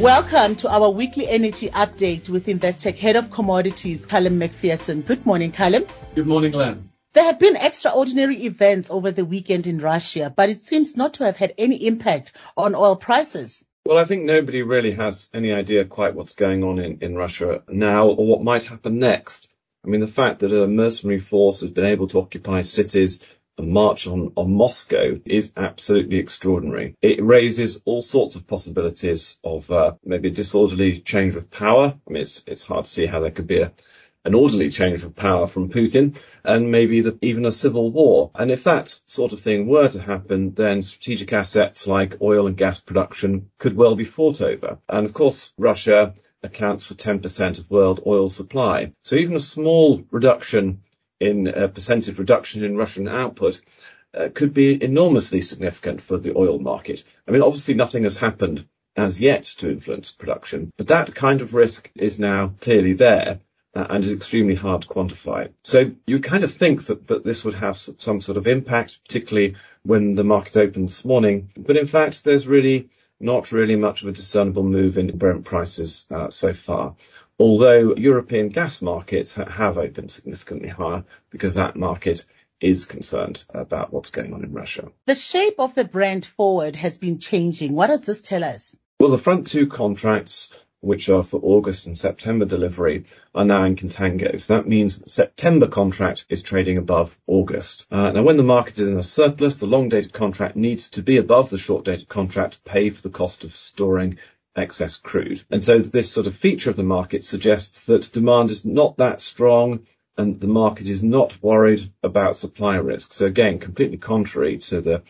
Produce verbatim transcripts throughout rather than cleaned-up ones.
Welcome to our weekly energy update with Investec Head of Commodities, Callum McPherson. Good morning, Callum. Good morning, Glenn. There have been extraordinary events over the weekend in Russia, but it seems not to have had any impact on oil prices. Well, I think nobody really has any idea quite what's going on in, in Russia now or what might happen next. I mean, the fact that a mercenary force has been able to occupy cities and march on, on Moscow is absolutely extraordinary. It raises all sorts of possibilities of uh, maybe a disorderly change of power. I mean, it's, it's hard to see how there could be a, an orderly change of power from Putin, and maybe the, even a civil war. And if that sort of thing were to happen, then strategic assets like oil and gas production could well be fought over. And of course, Russia accounts for ten percent of world oil supply. So even a small reduction in a percentage reduction in Russian output uh, could be enormously significant for the oil market. I mean, obviously nothing has happened as yet to influence production, but that kind of risk is now clearly there uh, and is extremely hard to quantify. So you kind of think that, that this would have some sort of impact, particularly when the market opened this morning. But in fact, there's really not really much of a discernible move in Brent prices uh, so far. Although European gas markets ha- have opened significantly higher because that market is concerned about what's going on in Russia. The shape of the Brent forward has been changing. What does this tell us? Well, the front two contracts, which are for August and September delivery, are now in contango. So that means the September contract is trading above August. Uh, now, when the market is in a surplus, the long-dated contract needs to be above the short-dated contract to pay for the cost of storing excess crude. And so this sort of feature of the market suggests that demand is not that strong and the market is not worried about supply risk. So again, completely contrary to the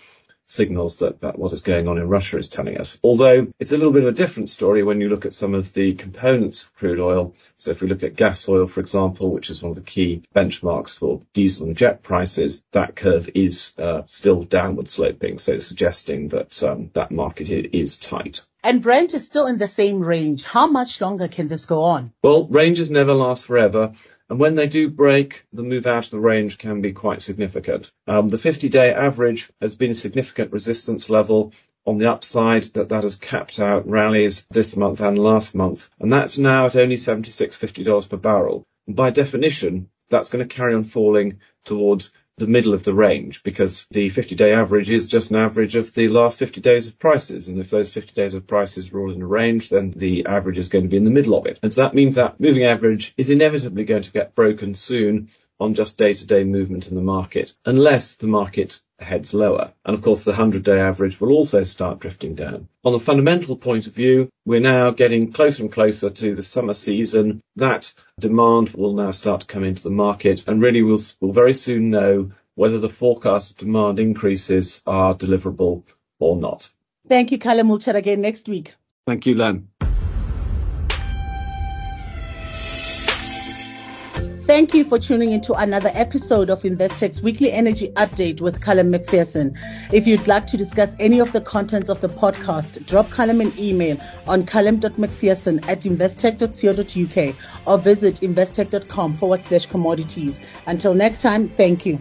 signals that, that what is going on in Russia is telling us. Although it's a little bit of a different story when you look at some of the components of crude oil. So if we look at gas oil, for example, which is one of the key benchmarks for diesel and jet prices, that curve is uh, still downward sloping, so suggesting that um, that market is tight. And Brent is still in the same range. How much longer can this go on? Well, ranges never last forever. And when they do break, the move out of the range can be quite significant. Um, the fifty-day average has been a significant resistance level on the upside that that has capped out rallies this month and last month. And that's now at only seventy-six dollars and fifty cents per barrel. And by definition, that's going to carry on falling towards the middle of the range, because the fifty-day average is just an average of the last fifty days of prices. And if those fifty days of prices are all in a range, then the average is going to be in the middle of it. And so that means that moving average is inevitably going to get broken soon on just day-to-day movement in the market, unless the market heads lower. And of course, the one hundred day average will also start drifting down. On a fundamental point of view, we're now getting closer and closer to the summer season. That demand will now start to come into the market, and really we'll, we'll very soon know whether the forecast of demand increases are deliverable or not. Thank you, Callum. We'll chat again next week. Thank you, Len. Thank you for tuning into another episode of Investec's Weekly Energy Update with Callum McPherson. If you'd like to discuss any of the contents of the podcast, drop Callum an email on callum dot mcpherson at investec dot co dot uk or visit investec dot com forward slash commodities. Until next time, thank you.